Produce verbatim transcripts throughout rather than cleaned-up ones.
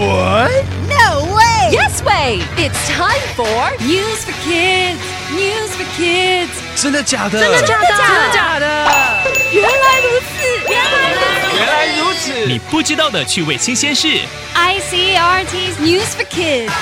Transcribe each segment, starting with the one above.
What? No way! Yes way! It's time for News for Kids! News for Kids! 真的假的? 真的假的? 真的假的? 原来如此! 原来如此! 你不知道的趣味新鲜事 I C R T's News for Kids!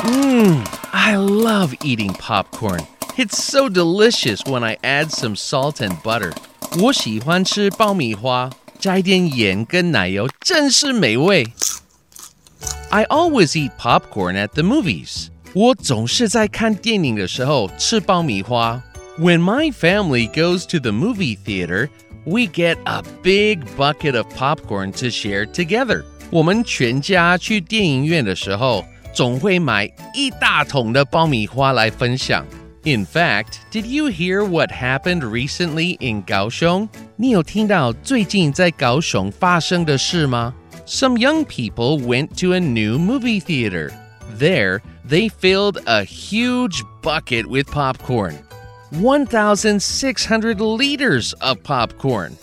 Mmm, I love eating popcorn. It's so delicious when I add some salt and butter. 我喜欢吃爆米花。 I always eat popcorn at the movies. 我总是在看电影的时候吃爆米花. When my family goes to the movie theater, we get a big bucket of popcorn to share together. 我们全家去电影院的时候，总会买一大桶的爆米花来分享。 In fact, did you hear what happened recently in Kaohsiung? 你有听到最近在高雄发生的事吗? Some young people went to a new movie theater. There, they filled a huge bucket with popcorn. one thousand six hundred liters of popcorn.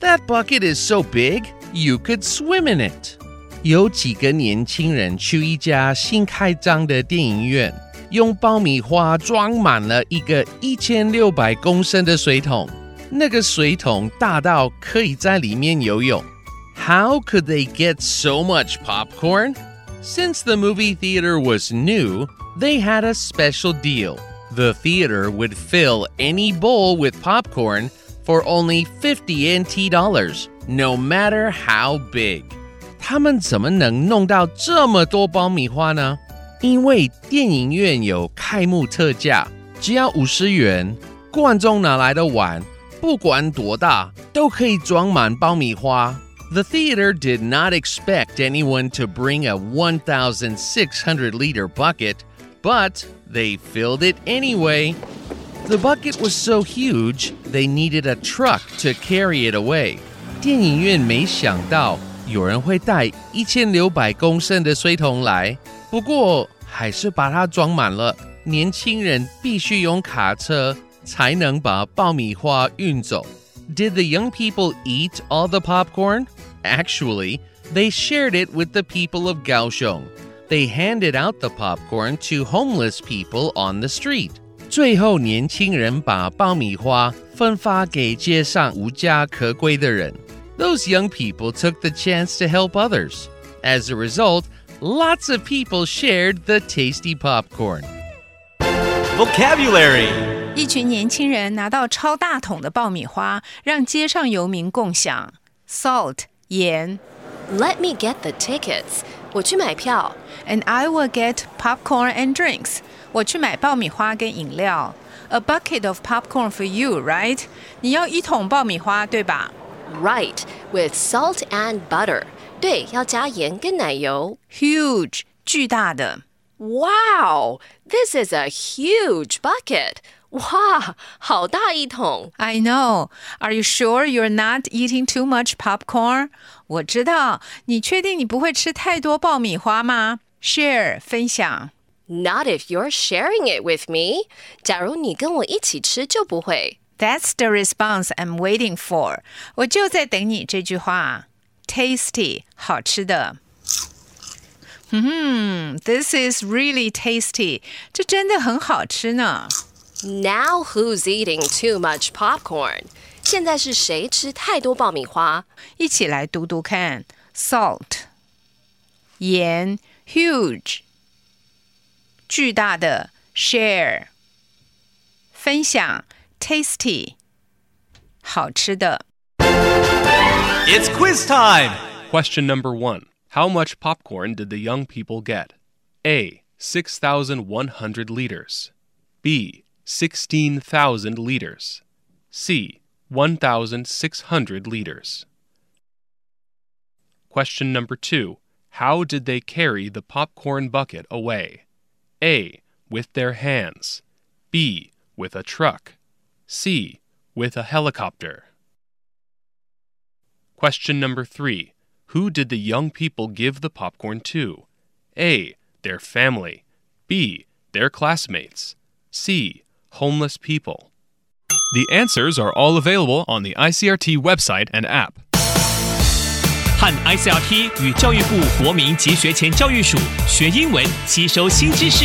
That bucket is so big, you could swim in it. 有几个年轻人去一家新开张的电影院。 用爆米花装满了一个一千六百公升的水桶 那个水桶大到可以在里面游泳 How could they get so much popcorn? Since the movie theater was new, they had a special deal. The theater would fill any bowl with popcorn for only fifty N T dollars, no matter how big. 他们怎么能弄到这么多爆米花呢? 因为电影院有开幕特价 只要五十元 观众拿来的碗 不管多大 都可以装满爆米花 The theater did not expect anyone to bring a one thousand six hundred liter bucket, but they filled it anyway. The bucket was so huge, they needed a truck to carry it away. 电影院没想到 有人会带一千六百公升的水桶来 不过还是把它装满了 年轻人必须用卡车 才能把爆米花运走 Did the young people eat all the popcorn? Actually, they shared it with the people of Kaohsiung. They handed out the popcorn to homeless people on the street. 最后年轻人把爆米花分发给街上无家可归的人 Those young people took the chance to help others. As a result, lots of people shared the tasty popcorn. Vocabulary. 一群年轻人拿到超大桶的爆米花，让街上游民共享。 Salt 盐。 Let me get the tickets. 我去买票。 And I will get popcorn and drinks. 我去买爆米花跟饮料。 A bucket of popcorn for you, right? 你要一桶爆米花，对吧？ Right, with salt and butter. 对，要加盐跟奶油。 Huge, 巨大的。 Wow, this is a huge bucket. 哇，好大一桶。 I know. Are you sure you're not eating too much popcorn? 我知道，你确定你不会吃太多爆米花吗？ Share, 分享。 Not if you're sharing it with me. 假如你跟我一起吃就不会。 That's the response I'm waiting for. 我就在等你这句话。 Tasty, 好吃的。 Hmm, this is really tasty. 这真的很好吃呢。 Now who's eating too much popcorn? 现在是谁吃太多爆米花？ 一起来读读看。 Salt, 盐 Huge, 巨大的 Share, 分享 Tasty, 好吃的。 It's quiz time! Question number one. How much popcorn did the young people get? A. six thousand one hundred liters. B. sixteen thousand liters. C. one thousand six hundred liters. Question number two. How did they carry the popcorn bucket away? A. With their hands. B. With a truck. C. With a helicopter. Question number three. Who did the young people give the popcorn to? A. Their family. B. Their classmates. C. Homeless people. The answers are all available on the I C R T website and app. 和 I C R T 与教育部国民及学前教育署学英文，吸收新知识。